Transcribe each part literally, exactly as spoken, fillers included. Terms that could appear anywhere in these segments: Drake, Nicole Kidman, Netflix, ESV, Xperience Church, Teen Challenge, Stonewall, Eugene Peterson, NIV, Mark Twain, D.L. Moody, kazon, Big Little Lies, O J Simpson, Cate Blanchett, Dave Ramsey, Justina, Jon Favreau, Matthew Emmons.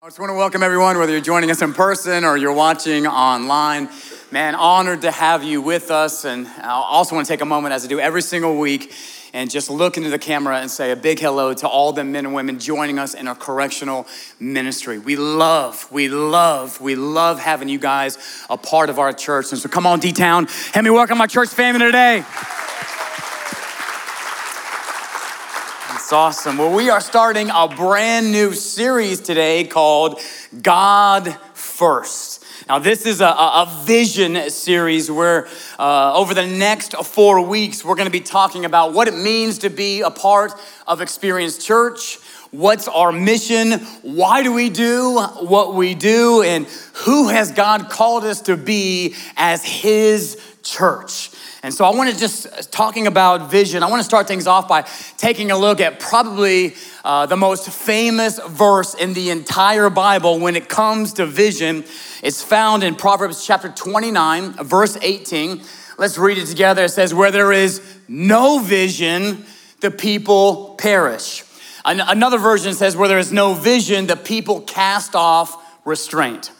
I just want to welcome everyone, whether you're joining us in person or you're watching online. Man, honored to have you with us. And I also want to take a moment, as I do every single week, and just look into the camera and say a big hello to all the men and women joining us in our correctional ministry. We love, we love, we love having you guys a part of our church. And so come on, D-Town, help me welcome my church family today. That's awesome. Well, we are starting a brand new series today called God First. Now, this is a, a vision series where uh, over the next four weeks, we're going to be talking about what it means to be a part of Xperience Church. What's our mission? Why do we do what we do? And who has God called us to be as His church? And so I want to just, talking about vision, I want to start things off by taking a look at probably uh, the most famous verse in the entire Bible when it comes to vision. It's found in Proverbs chapter twenty-nine, verse eighteen. Let's read it together. It says, "Where there is no vision, the people perish." An- another version says, "Where there is no vision, the people cast off restraint."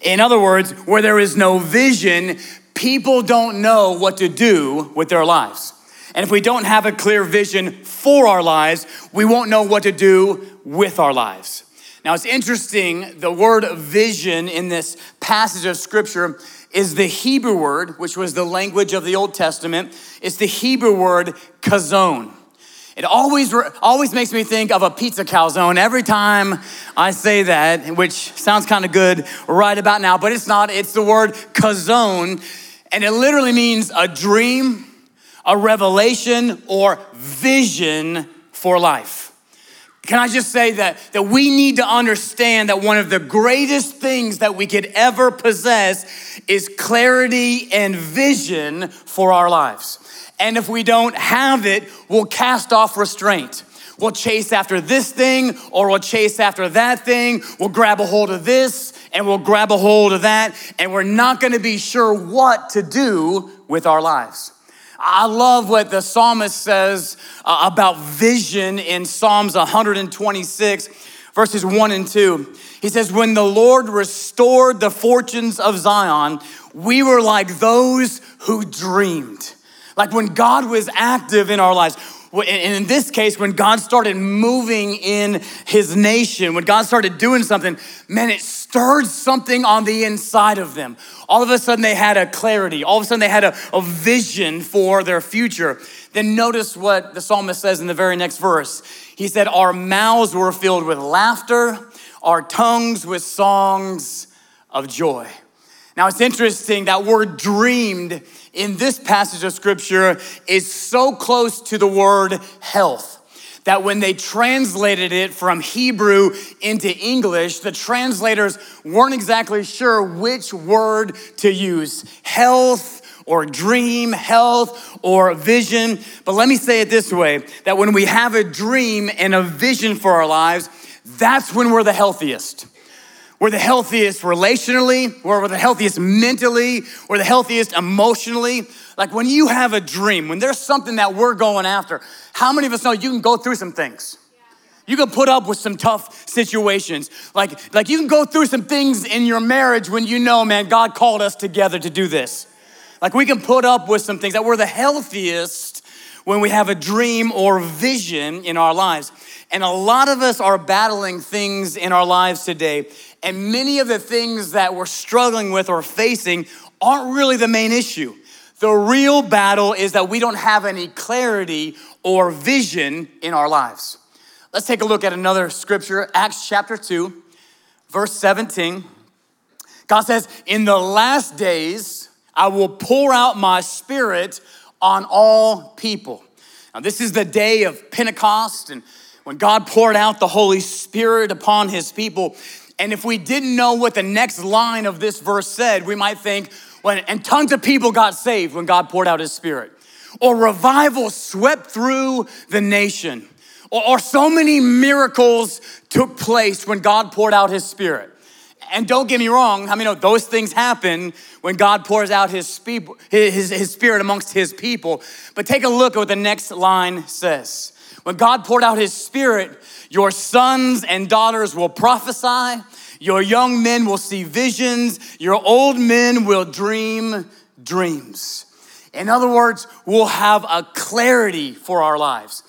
In other words, where there is no vision, people don't know what to do with their lives. And if we don't have a clear vision for our lives, we won't know what to do with our lives. Now, it's interesting, the word vision in this passage of Scripture is the Hebrew word, which was the language of the Old Testament. It's the Hebrew word kazon. It always always makes me think of a pizza calzone every time I say that, which sounds kind of good right about now, but it's not. It's the word kazon. And it literally means a dream, a revelation, or vision for life. Can I just say that, that we need to understand that one of the greatest things that we could ever possess is clarity and vision for our lives. And if we don't have it, we'll cast off restraint. We'll chase after this thing, or we'll chase after that thing. We'll grab a hold of this, and we'll grab a hold of that, and we're not going to be sure what to do with our lives. I love what the psalmist says uh, about vision in Psalms one twenty-six, verses one and two. He says, "When the Lord restored the fortunes of Zion, we were like those who dreamed." Like when God was active in our lives. And in this case, when God started moving in His nation, when God started doing something, man, it stirred something on the inside of them. All of a sudden, they had a clarity. All of a sudden, they had a, a vision for their future. Then notice what the psalmist says in the very next verse. He said, "Our mouths were filled with laughter, our tongues with songs of joy." Now, it's interesting that word dreamed in this passage of Scripture is so close to the word health that when they translated it from Hebrew into English, the translators weren't exactly sure which word to use, health or dream, health or vision. But let me say it this way, that when we have a dream and a vision for our lives, that's when we're the healthiest. We're the healthiest relationally, we're the healthiest mentally, we're the healthiest emotionally. Like when you have a dream, when there's something that we're going after, how many of us know you can go through some things? You can put up with some tough situations. Like, like you can go through some things in your marriage when you know, man, God called us together to do this. Like we can put up with some things. That we're the healthiest when we have a dream or vision in our lives. And a lot of us are battling things in our lives today. And many of the things that we're struggling with or facing aren't really the main issue. The real battle is that we don't have any clarity or vision in our lives. Let's take a look at another scripture, Acts chapter two, verse seventeen. God says, "In the last days, I will pour out my Spirit on all people." Now, this is the day of Pentecost, and when God poured out the Holy Spirit upon His people. And if we didn't know what the next line of this verse said, we might think, well, and tons of people got saved when God poured out His Spirit. Or revival swept through the nation. Or, or so many miracles took place when God poured out His Spirit. And don't get me wrong, I mean, no, those things happen when God pours out His, spe- his, his Spirit amongst His people. But take a look at what the next line says. "When God poured out His Spirit, your sons and daughters will prophesy, Your young men will see visions. Your old men will dream dreams. In other words, we'll have a clarity for our lives.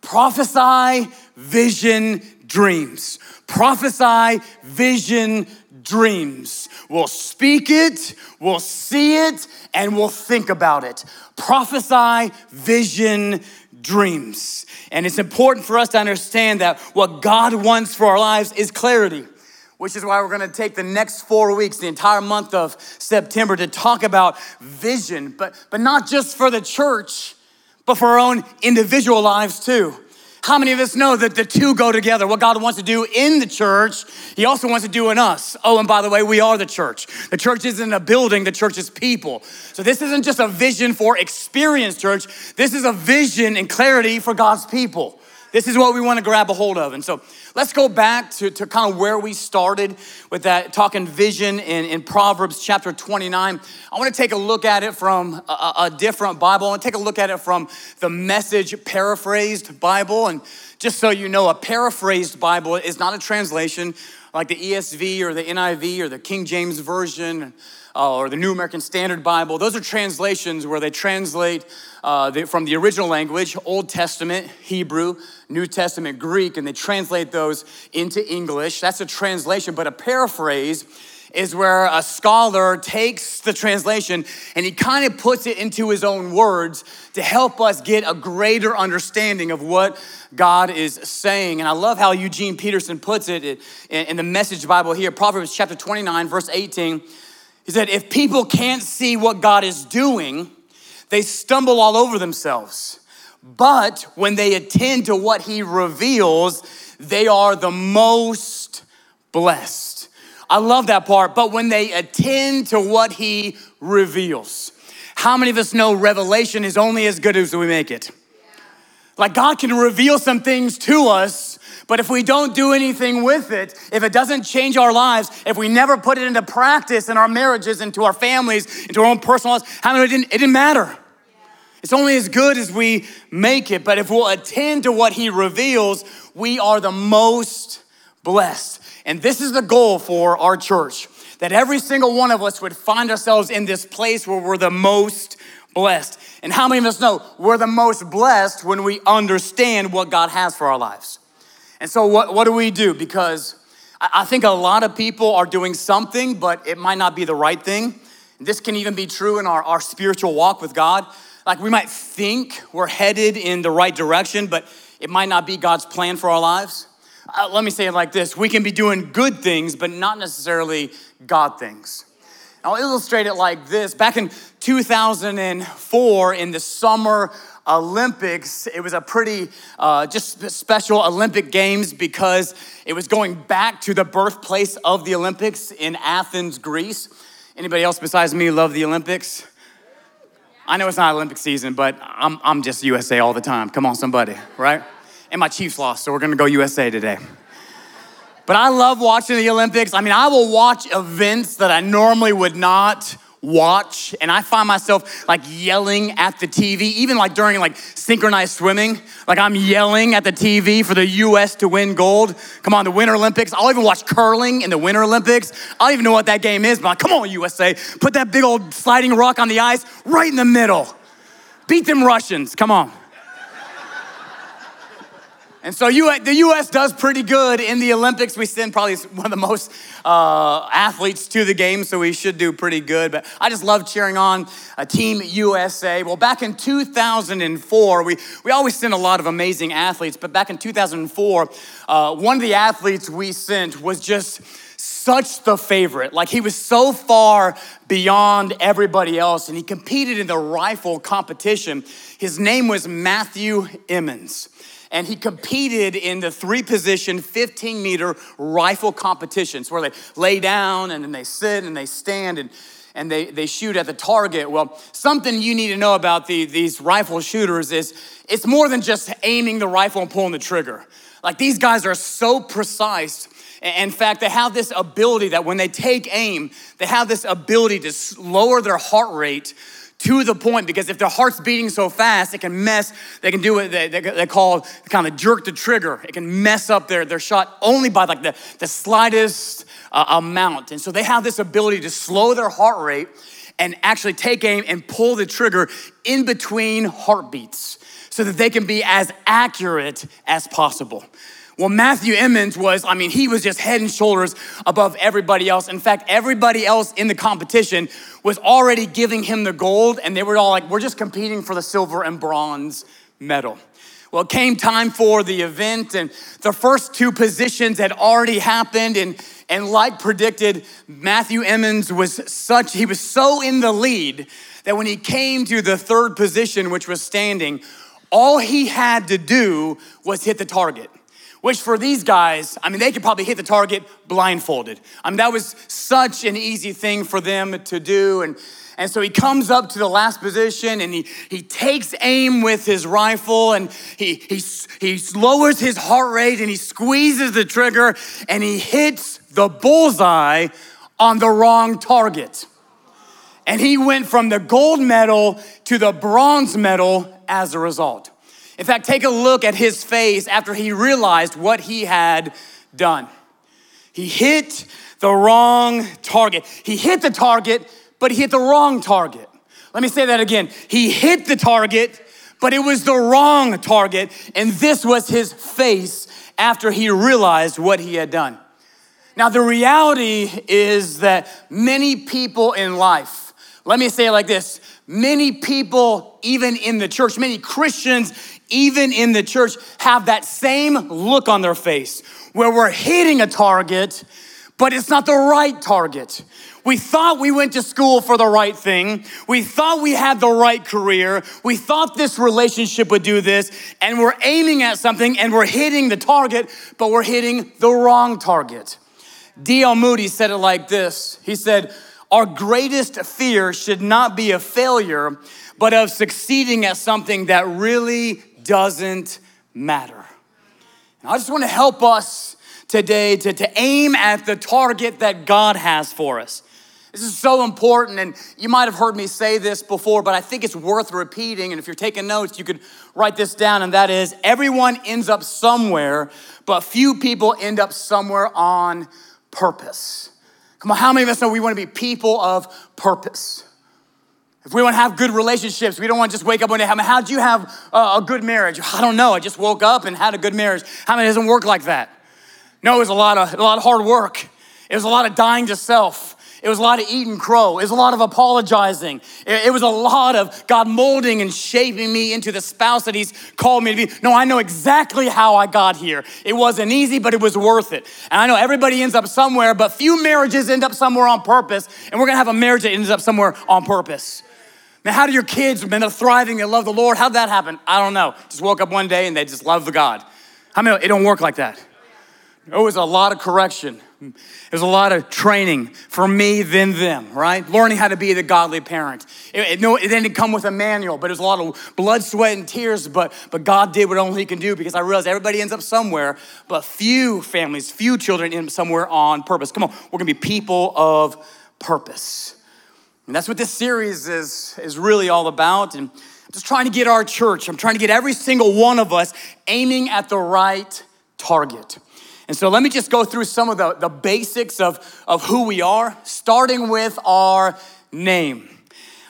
Prophesy, vision, dreams. Prophesy, vision, dreams. We'll speak it, we'll see it, and we'll think about it. Prophesy, vision, dreams. And it's important for us to understand that what God wants for our lives is clarity, which is why we're going to take the next four weeks, the entire month of September, to talk about vision, but, but not just for the church, but for our own individual lives too. How many of us know that the two go together? What God wants to do in the church, he also wants to do in us. Oh, and by the way, we are the church. The church isn't a building, the church is people. So this isn't just a vision for Xperience Church. This is a vision and clarity for God's people. This is what we want to grab a hold of. And so let's go back to, to kind of where we started with that, talking vision in, in Proverbs chapter twenty-nine. I want to take a look at it from a, a different Bible. I want to take a look at it from the Message Paraphrased Bible. And just so you know, a paraphrased Bible is not a translation like the E S V or the N I V or the King James Version uh, or the New American Standard Bible. Those are translations where they translate uh, the, from the original language, Old Testament, Hebrew, New Testament, Greek, and they translate those into English. That's a translation, but a paraphrase is where a scholar takes the translation and he kind of puts it into his own words to help us get a greater understanding of what God is saying. And I love how Eugene Peterson puts it in the Message Bible here, Proverbs chapter twenty-nine, verse eighteen. He said, if people can't see what God is doing, they stumble all over themselves. But when they attend to what he reveals, they are the most blessed. I love that part, but when they attend to what he reveals. How many of us know revelation is only as good as we make it? Yeah. Like God can reveal some things to us, but if we don't do anything with it, if it doesn't change our lives, if we never put it into practice in our marriages, into our families, into our own personal lives, how many of it didn't, it didn't matter? Yeah. It's only as good as we make it, but if we'll attend to what he reveals, we are the most blessed. And this is the goal for our church, that every single one of us would find ourselves in this place where we're the most blessed. And how many of us know we're the most blessed when we understand what God has for our lives? And so what, what do we do? Because I think a lot of people are doing something, but it might not be the right thing. This can even be true in our, our spiritual walk with God. Like we might think we're headed in the right direction, but it might not be God's plan for our lives. Uh, let me say it like this. We can be doing good things, but not necessarily God things. I'll illustrate it like this. Back in two thousand four, in the Summer Olympics, it was a pretty uh, just special Olympic Games because it was going back to the birthplace of the Olympics in Athens, Greece. Anybody else besides me love the Olympics? I know it's not Olympic season, but I'm, I'm just U S A all the time. Come on, somebody, right? And my Chiefs lost, so we're gonna go U S A today. But I love watching the Olympics. I mean, I will watch events that I normally would not watch, and I find myself like yelling at the T V, even like during like synchronized swimming. Like I'm yelling at the T V for the U S to win gold. Come on, the Winter Olympics. I'll even watch curling in the Winter Olympics. I don't even know what that game is, but I'm like, come on, U S A. Put that big old sliding rock on the ice right in the middle. Beat them Russians, come on. And so you, the U S does pretty good in the Olympics. We send probably one of the most uh, athletes to the game, so we should do pretty good. But I just love cheering on uh, Team U S A. Well, back in two thousand four, we, we always send a lot of amazing athletes. But back in two thousand four, uh, one of the athletes we sent was just such the favorite. Like he was so far beyond everybody else, and he competed in the rifle competition. His name was Matthew Emmons. And he competed in the three-position, fifteen-meter rifle competitions where they lay down and then they sit and they stand and, and they, they shoot at the target. Well, something you need to know about the, these rifle shooters is it's more than just aiming the rifle and pulling the trigger. Like these guys are so precise. In fact, they have this ability that when they take aim, they have this ability to lower their heart rate to the point, because if their heart's beating so fast, it can mess, they can do what they, they, they call kind of jerk the trigger. It can mess up their, their shot only by like the, the slightest uh, amount. And so they have this ability to slow their heart rate and actually take aim and pull the trigger in between heartbeats so that they can be as accurate as possible. Well, Matthew Emmons was, I mean, he was just head and shoulders above everybody else. In fact, everybody else in the competition was already giving him the gold, and they were all like, we're just competing for the silver and bronze medal. Well, it came time for the event, and the first two positions had already happened, and and like predicted, Matthew Emmons was such, he was so in the lead that when he came to the third position, which was standing, all he had to do was hit the target. Which for these guys, I mean, they could probably hit the target blindfolded. I mean, that was such an easy thing for them to do. And, and so he comes up to the last position and he he takes aim with his rifle and he, he, he lowers his heart rate and he squeezes the trigger and he hits the bullseye on the wrong target. And he went from the gold medal to the bronze medal as a result. In fact, take a look at his face after he realized what he had done. He hit the wrong target. He hit the target, but he hit the wrong target. Let me say that again. He hit the target, but it was the wrong target. And this was his face after he realized what he had done. Now, the reality is that many people in life, let me say it like this, many people, even in the church, many Christians, even in the church, have that same look on their face where we're hitting a target, but it's not the right target. We thought we went to school for the right thing. We thought we had the right career. We thought this relationship would do this, and we're aiming at something and we're hitting the target, but we're hitting the wrong target. D L Moody said it like this. He said, our greatest fear should not be of failure, but of succeeding at something that really doesn't matter. And I just want to help us today to, to aim at the target that God has for us. This is so important, and you might have heard me say this before, but I think it's worth repeating, and if you're taking notes, you could write this down, and that is, everyone ends up somewhere, but few people end up somewhere on purpose. Come on, how many of us know we want to be people of purpose? If we want to have good relationships, we don't want to just wake up one day, I mean, how'd you have a good marriage? I don't know, I just woke up and had a good marriage. How many, it doesn't work like that? No, it was a lot of, a lot of hard work. It was a lot of dying to self. It was a lot of eating crow. It was a lot of apologizing. It, it was a lot of God molding and shaping me into the spouse that he's called me to be. No, I know exactly how I got here. It wasn't easy, but it was worth it. And I know everybody ends up somewhere, but few marriages end up somewhere on purpose. And we're gonna have a marriage that ends up somewhere on purpose. Now, how do your kids, man, they're thriving, they love the Lord? How'd that happen? I don't know. Just woke up one day and they just love the God. How many, it don't work like that. It was a lot of correction. It was a lot of training for me, then them, right? Learning how to be the godly parent. It, it, no, it didn't come with a manual, but it was a lot of blood, sweat, and tears, but, but God did what only he can do, because I realized everybody ends up somewhere, but few families, few children end up somewhere on purpose. Come on, we're gonna be people of purpose. And that's what this series is, is really all about. And I'm just trying to get our church, I'm trying to get every single one of us aiming at the right target. And so let me just go through some of the, the basics of, of who we are, starting with our name.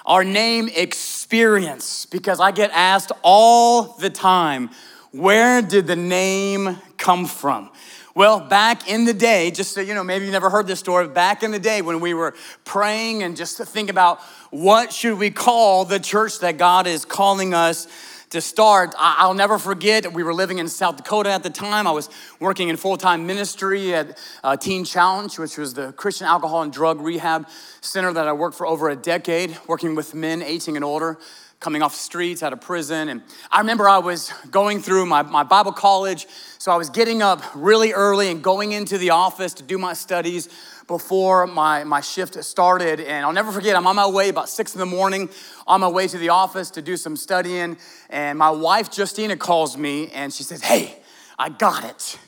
Our name, Xperience, because I get asked all the time, where did the name come from? Well, back in the day, just so you know, maybe you never heard this story, but back in the day when we were praying and just to think about what should we call the church that God is calling us to start, I'll never forget, we were living in South Dakota at the time. I was working in full-time ministry at uh, Teen Challenge, which was the Christian Alcohol and Drug Rehab Center that I worked for over a decade, working with men eighteen and older, coming off streets, out of prison. And I remember I was going through my, my Bible college, so I was getting up really early and going into the office to do my studies before my, my shift started. And I'll never forget, I'm on my way about six in the morning, on my way to the office to do some studying. And my wife, Justina, calls me and she says, hey, I got it.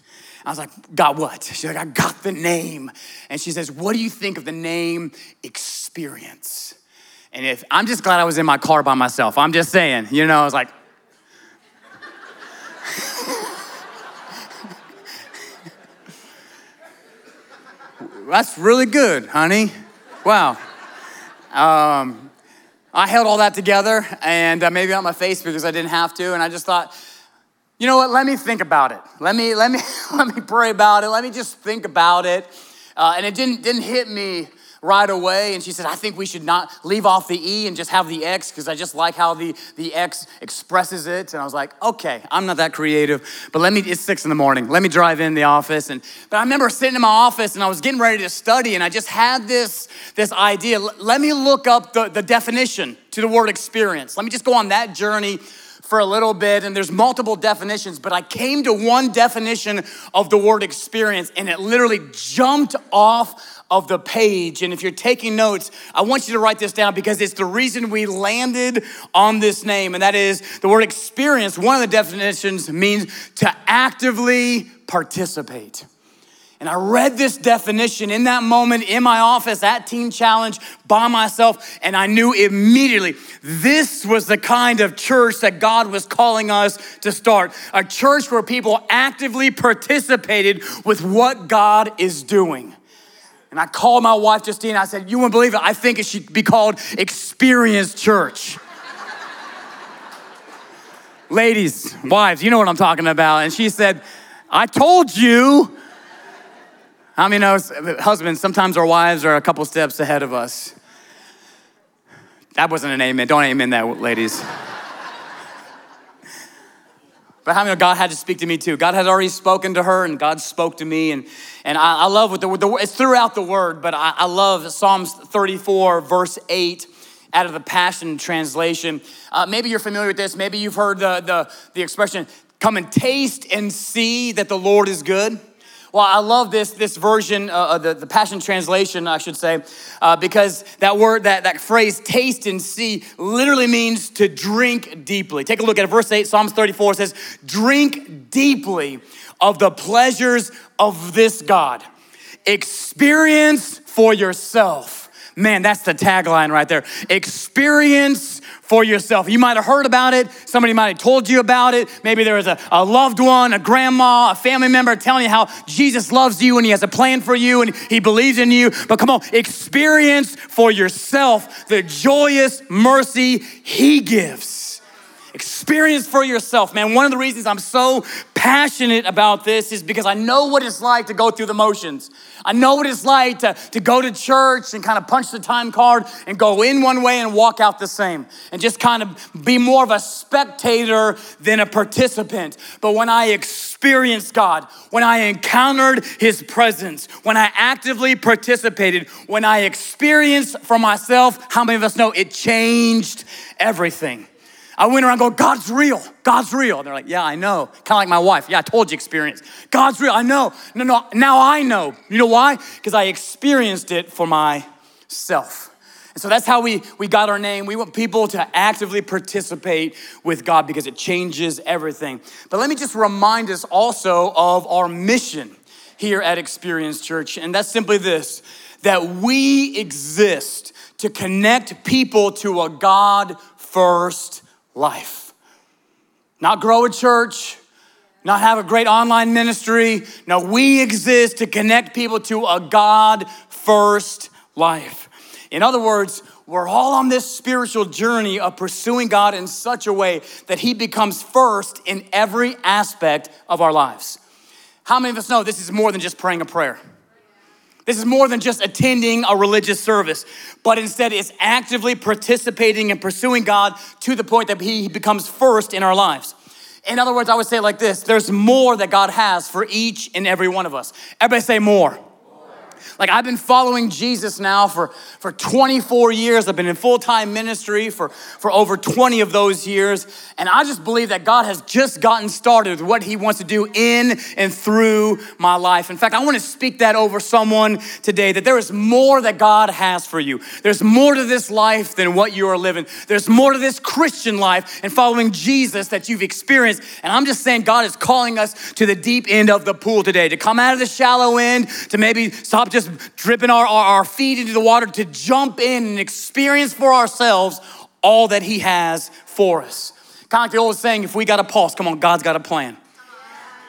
I was like, got what? She's like, I got the name. And she says, what do you think of the name Xperience? And if I'm just glad I was in my car by myself. I'm just saying, you know, I was like. That's really good, honey. Wow. Um, I held all that together and uh, maybe on my face because I didn't have to. And I just thought, you know what? Let me think about it. Let me, let me, let me pray about it. Let me just think about it. Uh, and it didn't, didn't hit me right away. And she said, I think we should not leave off the E and just have the X because I just like how the, the X expresses it. And I was like, okay, I'm not that creative, but let me, it's six in the morning. Let me drive in the office. And, but I remember sitting in my office and I was getting ready to study and I just had this, this idea. Let me look up the, the definition to the word experience. Let me just go on that journey for a little bit, and there's multiple definitions, but I came to one definition of the word experience, and it literally jumped off of the page. And if you're taking notes, I want you to write this down because it's the reason we landed on this name, and that is the word experience. One of the definitions means to actively participate. And I read this definition in that moment in my office at Teen Challenge by myself, and I knew immediately this was the kind of church that God was calling us to start, a church where people actively participated with what God is doing. And I called my wife, Justina, I said, you wouldn't believe it, I think it should be called Xperience Church. Ladies, wives, you know what I'm talking about. And she said, I told you. How many knows, husbands, sometimes our wives are a couple steps ahead of us. That wasn't an amen. Don't amen that, ladies. But how many know God had to speak to me too? God had already spoken to her and God spoke to me. And, and I, I love what the word, it's throughout the word, but I, I love Psalms thirty-four, verse eight. Out of the Passion Translation. Uh, maybe you're familiar with this. Maybe you've heard the, the, the expression, come and taste and see that the Lord is good. Well, I love this this version, uh, the, the Passion Translation, I should say, uh, because that word, that, that phrase, taste and see, literally means to drink deeply. Take a look at it. Verse eight, Psalms thirty-four says, drink deeply of the pleasures of this God. Experience for yourself. Man, that's the tagline right there. Experience for yourself. You might've heard about it. Somebody might've told you about it. Maybe there was a, a loved one, a grandma, a family member telling you how Jesus loves you and he has a plan for you and he believes in you. But come on, experience for yourself the joyous mercy he gives. Experience for yourself, man. One of the reasons I'm so passionate about this is because I know what it's like to go through the motions. I know what it's like to, to go to church and kind of punch the time card and go in one way and walk out the same and just kind of be more of a spectator than a participant. But when I experienced God, when I encountered his presence, when I actively participated, when I experienced for myself, how many of us know it changed everything? I went around going, God's real, God's real. And they're like, yeah, I know. Kind of like my wife. Yeah, I told you experience. God's real, I know. No, no, now I know. You know why? Because I experienced it for myself. And so that's how we, we got our name. We want people to actively participate with God because it changes everything. But let me just remind us also of our mission here at Xperience Church. And that's simply this, that we exist to connect people to a God-first life. Not grow a church, not have a great online ministry. No, we exist to connect people to a God-first life. In other words, we're all on this spiritual journey of pursuing God in such a way that he becomes first in every aspect of our lives. How many of us know this is more than just praying a prayer? This is more than just attending a religious service, but instead it's actively participating and pursuing God to the point that he becomes first in our lives. In other words, I would say it like this, there's more that God has for each and every one of us. Everybody say more. More. Like I've been following Jesus now for, for twenty-four years. I've been in full-time ministry for, for over twenty of those years. And I just believe that God has just gotten started with what he wants to do in and through my life. In fact, I want to speak that over someone today, that there is more that God has for you. There's more to this life than what you are living. There's more to this Christian life and following Jesus that you've experienced. And I'm just saying God is calling us to the deep end of the pool today, to come out of the shallow end, to maybe stop just dripping our, our, our feet into the water to jump in and experience for ourselves all that he has for us. Kind of like the old saying, if we got a pulse, come on, God's got a plan.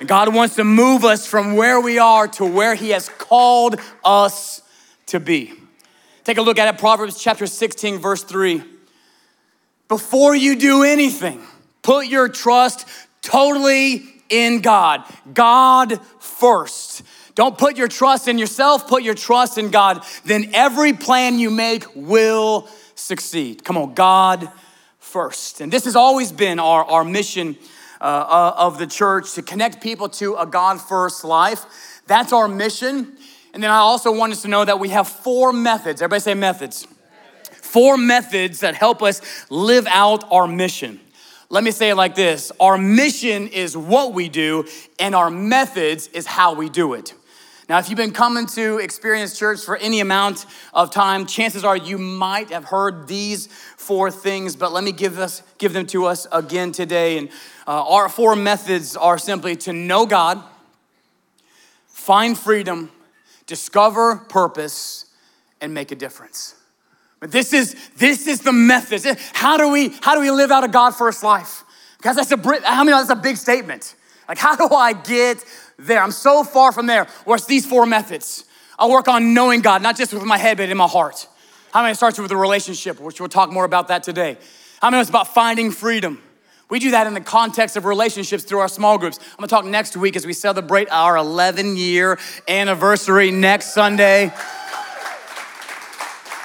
And God wants to move us from where we are to where he has called us to be. Take a look at it, Proverbs chapter sixteen, verse three. Before you do anything, put your trust totally in God. God first. Don't put your trust in yourself, put your trust in God. Then every plan you make will succeed. Come on, God first. And this has always been our, our mission uh, of the church, to connect people to a God first life. That's our mission. And then I also want us to know that we have four methods. Everybody say methods. Four methods that help us live out our mission. Let me say it like this. Our mission is what we do, and our methods is how we do it. Now, if you've been coming to Xperience Church for any amount of time, chances are you might have heard these four things, but let me give us give them to us again today. And uh, our four methods are simply to know God, find freedom, discover purpose, and make a difference. But this is this is the method. How do we how do we live out a God first life? Because that's a how many that's a big statement. Like, how do I get there? I'm so far from there. Well, it's these four methods. I work on knowing God, not just with my head, but in my heart. How many starts with a relationship, which we'll talk more about that today. How many it's about finding freedom? We do that in the context of relationships through our small groups. I'm gonna talk next week as we celebrate our eleven year anniversary next Sunday.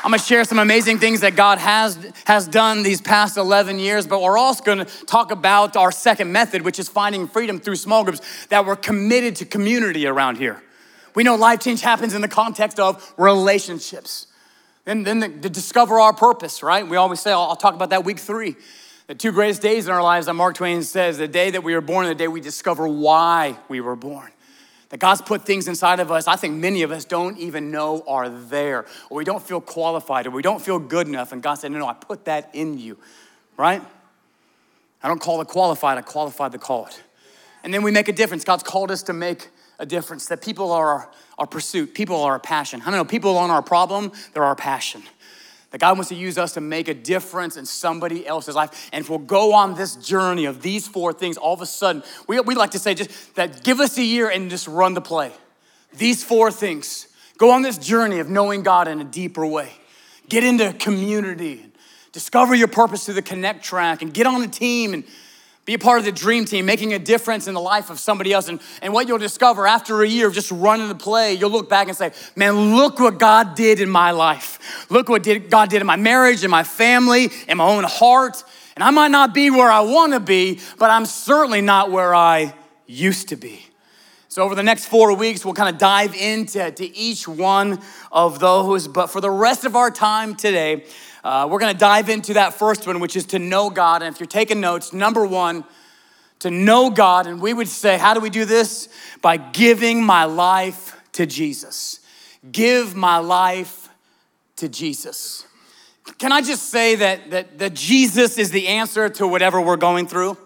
I'm gonna share some amazing things that God has has done these past eleven years, but we're also gonna talk about our second method, which is finding freedom through small groups, that we're committed to community around here. We know life change happens in the context of relationships. And then the, to discover our purpose, right? We always say, I'll, I'll talk about that week three. The two greatest days in our lives that Mark Twain says, the day that we were born and the day we discover why we were born. That God's put things inside of us I think many of us don't even know are there, or we don't feel qualified, or we don't feel good enough. And God said, no, no, I put that in you, right? I don't call the qualified, I qualify the called. And then we make a difference. God's called us to make a difference, that people are our, our pursuit, people are our passion. I don't know, people aren't our problem, they're our passion. That God wants to use us to make a difference in somebody else's life. And if we'll go on this journey of these four things, all of a sudden, we, we like to say just that give us a year and just run the play. These four things. Go on this journey of knowing God in a deeper way. Get into community. Discover your purpose through the Connect track and get on a team and be a part of the dream team, making a difference in the life of somebody else. And, and what you'll discover after a year of just running the play, you'll look back and say, man, look what God did in my life. Look what did, God did in my marriage, in my family, in my own heart. And I might not be where I want to be, but I'm certainly not where I used to be. So over the next four weeks, we'll kind of dive into to each one of those. But for the rest of our time today, Uh, we're gonna dive into that first one, which is to know God. And if you're taking notes, number one, to know God. And we would say, how do we do this? By giving my life to Jesus. Give my life to Jesus. Can I just say that that, that Jesus is the answer to whatever we're going through?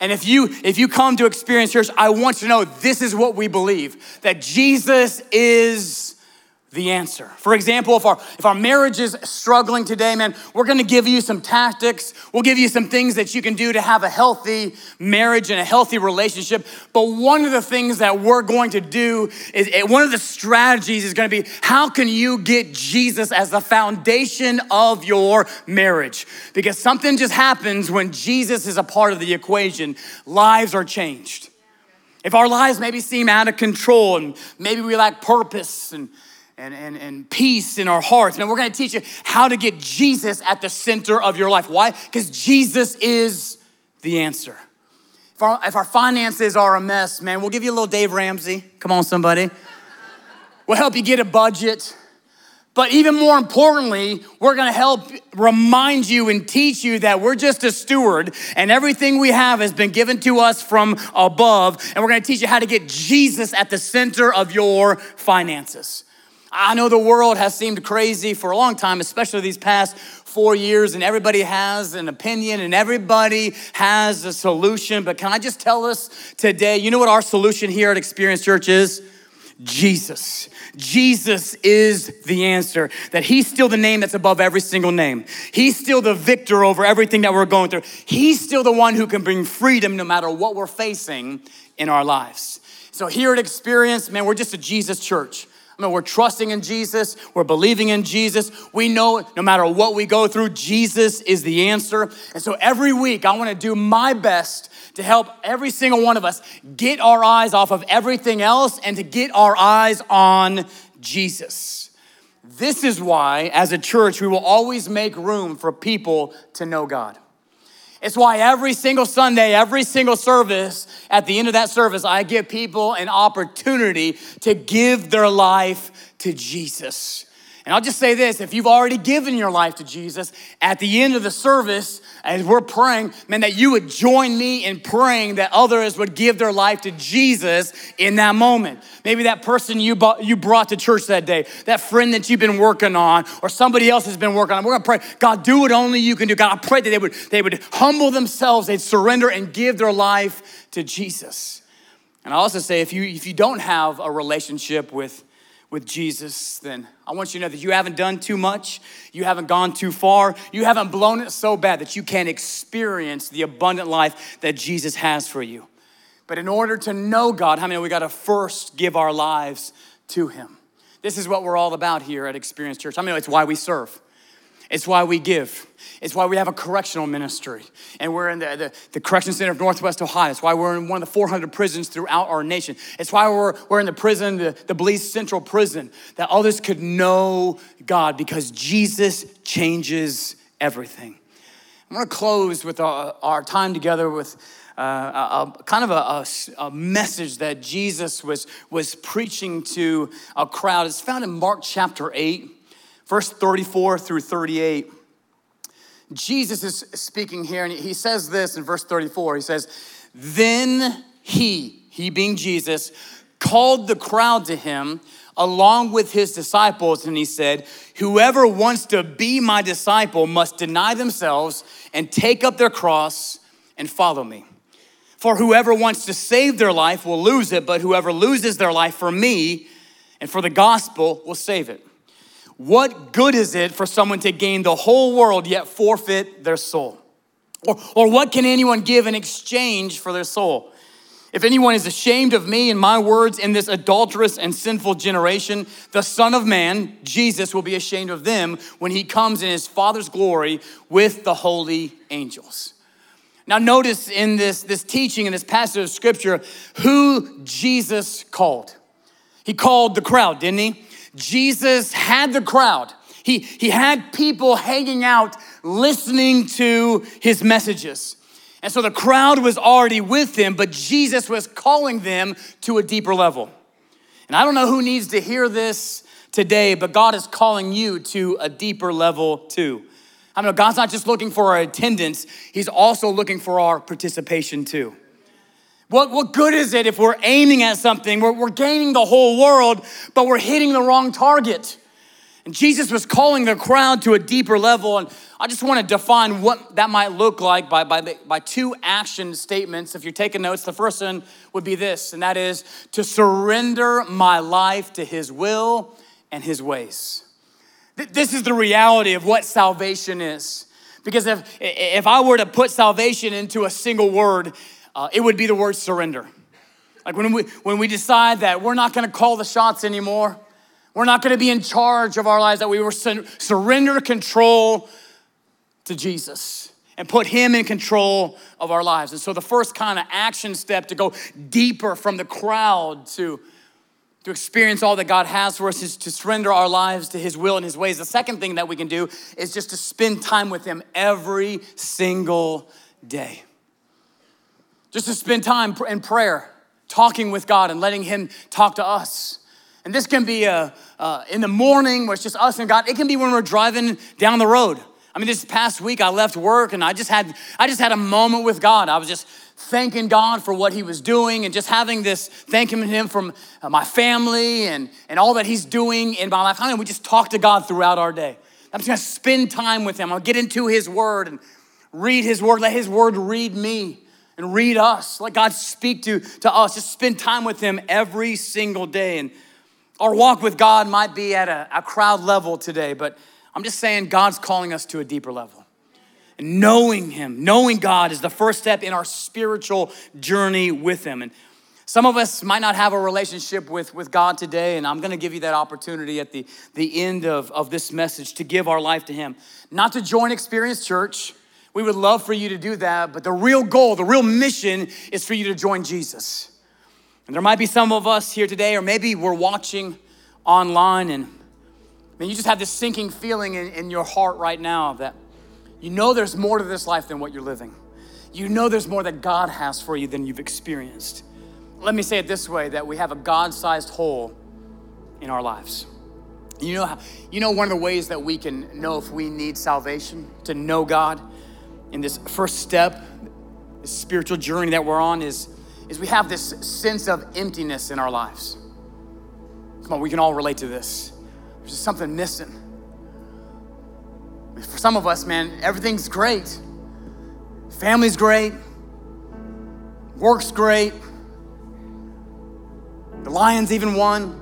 And if you if you come to Xperience Church, I want you to know this is what we believe, that Jesus is the answer. For example, if our if our marriage is struggling today, man, we're gonna give you some tactics. We'll give you some things that you can do to have a healthy marriage and a healthy relationship. But one of the things that we're going to do is, one of the strategies is gonna be, how can you get Jesus as the foundation of your marriage? Because something just happens when Jesus is a part of the equation. Lives are changed. If our lives maybe seem out of control and maybe we lack purpose and And, and, and peace in our hearts. And we're gonna teach you how to get Jesus at the center of your life. Why? Because Jesus is the answer. If our, if our finances are a mess, man, we'll give you a little Dave Ramsey. Come on, somebody. We'll help you get a budget. But even more importantly, we're gonna help remind you and teach you that we're just a steward and everything we have has been given to us from above. And we're gonna teach you how to get Jesus at the center of your finances. I know the world has seemed crazy for a long time, especially these past four years, and everybody has an opinion and everybody has a solution. But can I just tell us today, you know what our solution here at Xperience Church is? Jesus. Jesus is the answer. That he's still the name that's above every single name. He's still the victor over everything that we're going through. He's still the one who can bring freedom no matter what we're facing in our lives. So here at Xperience, man, we're just a Jesus church. I mean, we're trusting in Jesus. We're believing in Jesus. We know no matter what we go through, Jesus is the answer. And so every week, I want to do my best to help every single one of us get our eyes off of everything else and to get our eyes on Jesus. This is why, as a church, we will always make room for people to know God. It's why every single Sunday, every single service, at the end of that service, I give people an opportunity to give their life to Jesus. And I'll just say this, if you've already given your life to Jesus, at the end of the service, as we're praying, man, that you would join me in praying that others would give their life to Jesus in that moment. Maybe that person you bought, you brought to church that day, that friend that you've been working on, or somebody else has been working on. We're gonna pray, God, do what only you can do. God, I pray that they would, they would humble themselves, they'd surrender and give their life to Jesus. And I also say, if you, if you don't have a relationship with with Jesus, then I want you to know that you haven't done too much, you haven't gone too far, you haven't blown it so bad that you can't experience the abundant life that Jesus has for you. But in order to know God, how many of we gotta first give our lives to him? This is what we're all about here at Xperience Church. I mean, it's why we serve. It's why we give. It's why we have a correctional ministry. And we're in the, the, the Correction Center of Northwest Ohio. It's why we're in one of the four hundred prisons throughout our nation. It's why we're, we're in the prison, the, the Belize Central Prison, that others could know God because Jesus changes everything. I'm gonna close with our, our time together with uh, a, a, kind of a, a, a message that Jesus was, was preaching to a crowd. It's found in Mark chapter eight. Verse thirty-four through thirty-eight, Jesus is speaking here, and he says this in verse thirty-four. He says, then he, he being Jesus, called the crowd to him along with his disciples, and he said, whoever wants to be my disciple must deny themselves and take up their cross and follow me. For whoever wants to save their life will lose it, but whoever loses their life for me and for the gospel will save it. What good is it for someone to gain the whole world yet forfeit their soul? Or, or what can anyone give in exchange for their soul? If anyone is ashamed of me and my words in this adulterous and sinful generation, the Son of Man, Jesus, will be ashamed of them when he comes in his Father's glory with the holy angels. Now notice in this, this teaching, in this passage of scripture, who Jesus called. He called the crowd, didn't he? Jesus had the crowd. He, he had people hanging out, listening to his messages. And so the crowd was already with him, but Jesus was calling them to a deeper level. And I don't know who needs to hear this today, but God is calling you to a deeper level too. I know God's not just looking for our attendance, he's also looking for our participation too. What, what good is it if we're aiming at something, we're, we're gaining the whole world, but we're hitting the wrong target? And Jesus was calling the crowd to a deeper level, and I just wanna define what that might look like by, by, by two action statements. If you're taking notes, the first one would be this, and that is to surrender my life to his will and his ways. Th- this is the reality of what salvation is. Because if, if I were to put salvation into a single word, Uh, it would be the word surrender. Like when we when we decide that we're not gonna call the shots anymore, we're not gonna be in charge of our lives, that we were sur- surrender control to Jesus and put him in control of our lives. And so the first kind of action step to go deeper from the crowd to, to experience all that God has for us is to surrender our lives to his will and his ways. The second thing that we can do is just to spend time with him every single day. Just to spend time in prayer, talking with God and letting him talk to us. And this can be uh, uh, in the morning where it's just us and God. It can be when we're driving down the road. I mean, this past week I left work and I just had I just had a moment with God. I was just thanking God for what he was doing and just having this, thanking him from my family and, and all that he's doing in my life. I mean, we just talk to God throughout our day. I'm just gonna spend time with him. I'll get into his word and read his word, let his word read me. And read us, let God speak to, to us. Just spend time with him every single day. And Our walk with God might be at a, a crowd level today, but I'm just saying God's calling us to a deeper level. And knowing him, knowing God is the first step in our spiritual journey with him. And some of us might not have a relationship with, with God today, and I'm gonna give you that opportunity at the, the end of, of this message to give our life to him. Not to join Xperience Church. We would love for you to do that, but the real goal, the real mission is for you to join Jesus. And there might be some of us here today, or maybe we're watching online, and man, you just have this sinking feeling in, in your heart right now that you know there's more to this life than what you're living. You know there's more that God has for you than you've experienced. Let me say it this way, that we have a God-sized hole in our lives. You know, you know one of the ways that we can know if we need salvation, to know God in this first step, this spiritual journey that we're on is is we have this sense of emptiness in our lives. Come on, we can all relate to this. There's just something missing. For some of us, man, everything's great. Family's great, work's great. The Lions even won.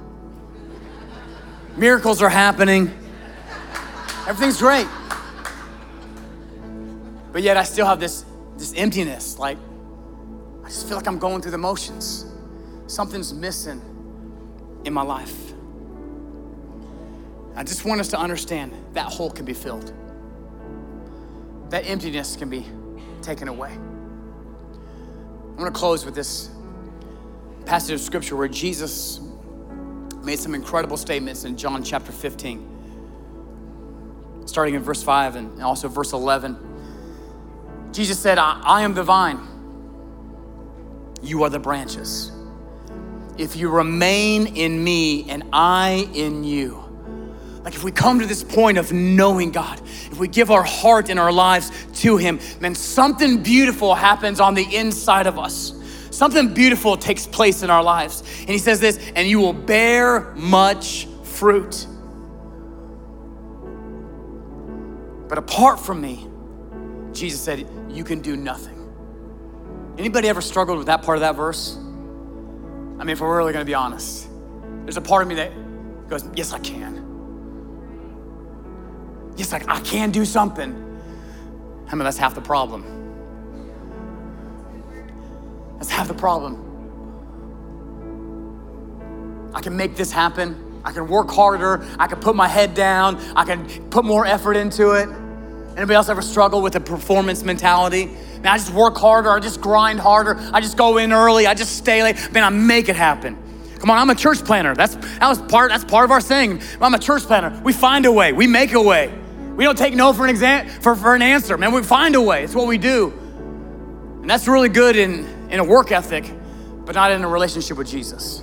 Miracles are happening. Everything's great. But yet I still have this, this emptiness, like, I just feel like I'm going through the motions. Something's missing in my life. I just want us to understand that hole can be filled. That emptiness can be taken away. I'm gonna close with this passage of scripture where Jesus made some incredible statements in John chapter fifteen, starting in verse five and also verse eleven. Jesus said, I, I am the vine. You are the branches. If you remain in me and I in you. Like if we come to this point of knowing God, if we give our heart and our lives to him, then something beautiful happens on the inside of us. Something beautiful takes place in our lives. And he says this, and you will bear much fruit. But apart from me, Jesus said, you can do nothing. Anybody ever struggled with that part of that verse? I mean, if we're really gonna be honest, there's a part of me that goes, yes, I can. Yes, I, I can do something. I mean, that's half the problem. That's half the problem. I can make this happen. I can work harder. I can put my head down. I can put more effort into it. Anybody else ever struggle with a performance mentality? Man, I just work harder, I just grind harder, I just go in early, I just stay late, man, I make it happen. Come on, I'm a church planner. That's, that was part, that's part of our saying. I'm a church planner. We find a way, we make a way. We don't take no for an exam, for, for an answer, man, we find a way, it's what we do. And that's really good in, in a work ethic, but not in a relationship with Jesus.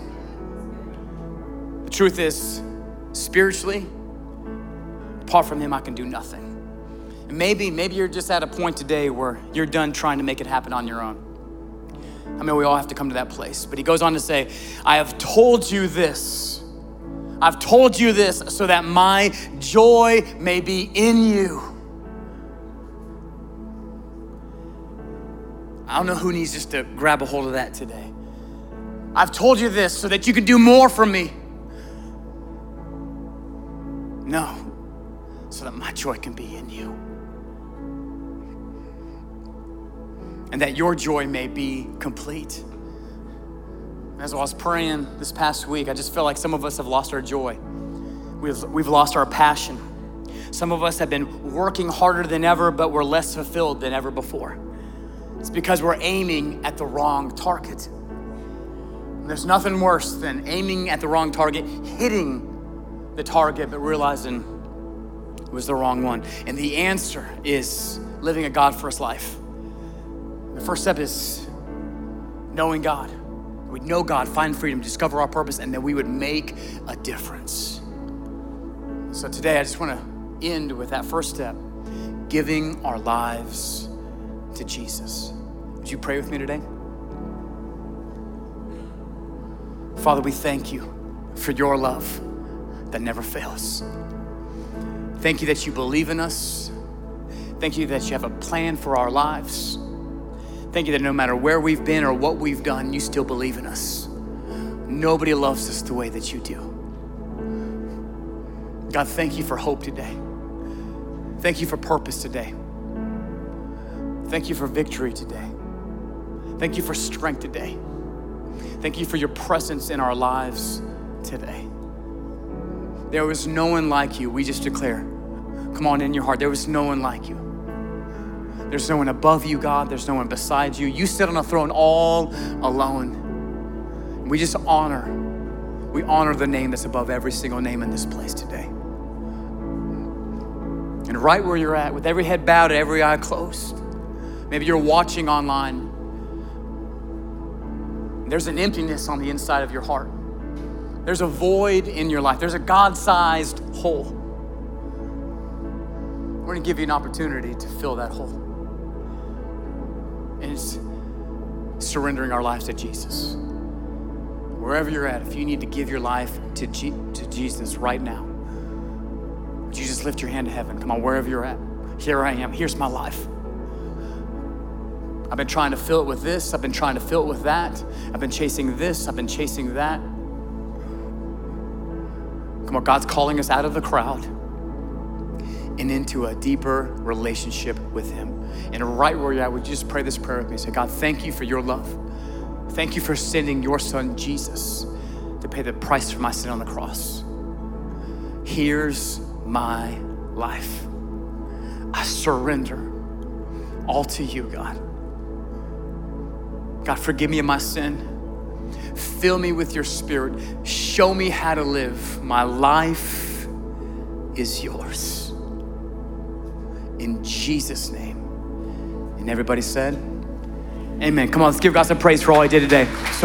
The truth is, spiritually, apart from him, I can do nothing. And maybe, maybe you're just at a point today where you're done trying to make it happen on your own. I mean, we all have to come to that place. But he goes on to say, I have told you this. I've told you this so that my joy may be in you. I don't know who needs just to grab a hold of that today. I've told you this so that you can do more for me. No, so that my joy can be in you. And that your joy may be complete. As I was praying this past week, I just feel like some of us have lost our joy. We've, we've lost our passion. Some of us have been working harder than ever, but we're less fulfilled than ever before. It's because we're aiming at the wrong target. And there's nothing worse than aiming at the wrong target, hitting the target, but realizing it was the wrong one. And the answer is living a God-first life. The first step is knowing God. We'd know God, find freedom, discover our purpose, and then we would make a difference. So today, I just wanna end with that first step, giving our lives to Jesus. Would you pray with me today? Father, we thank you for your love that never fails. Thank you that you believe in us. Thank you that you have a plan for our lives. Thank you that no matter where we've been or what we've done, you still believe in us. Nobody loves us the way that you do. God, thank you for hope today. Thank you for purpose today. Thank you for victory today. Thank you for strength today. Thank you for your presence in our lives today. There was no one like you. We just declare, come on in your heart. There was no one like you. There's no one above you, God. There's no one beside you. You sit on a throne all alone. We just honor, we honor the name that's above every single name in this place today. And right where you're at, with every head bowed, every eye closed, maybe you're watching online. There's an emptiness on the inside of your heart. There's a void in your life. There's a God-sized hole. We're gonna give you an opportunity to fill that hole. And it's surrendering our lives to Jesus. Wherever you're at, if you need to give your life to, G- to Jesus right now, would you just lift your hand to heaven? Come on, wherever you're at. Here I am, here's my life. I've been trying to fill it with this. I've been trying to fill it with that. I've been chasing this. I've been chasing that. Come on, God's calling us out of the crowd and into a deeper relationship with Him. And right where you're at, would you just pray this prayer with me? Say, God, thank you for your love. Thank you for sending your son, Jesus, to pay the price for my sin on the cross. Here's my life. I surrender all to you, God. God, forgive me of my sin. Fill me with your spirit. Show me how to live. My life is yours. In Jesus' name. And everybody said, amen. Come on, let's give God some praise for all he did today. So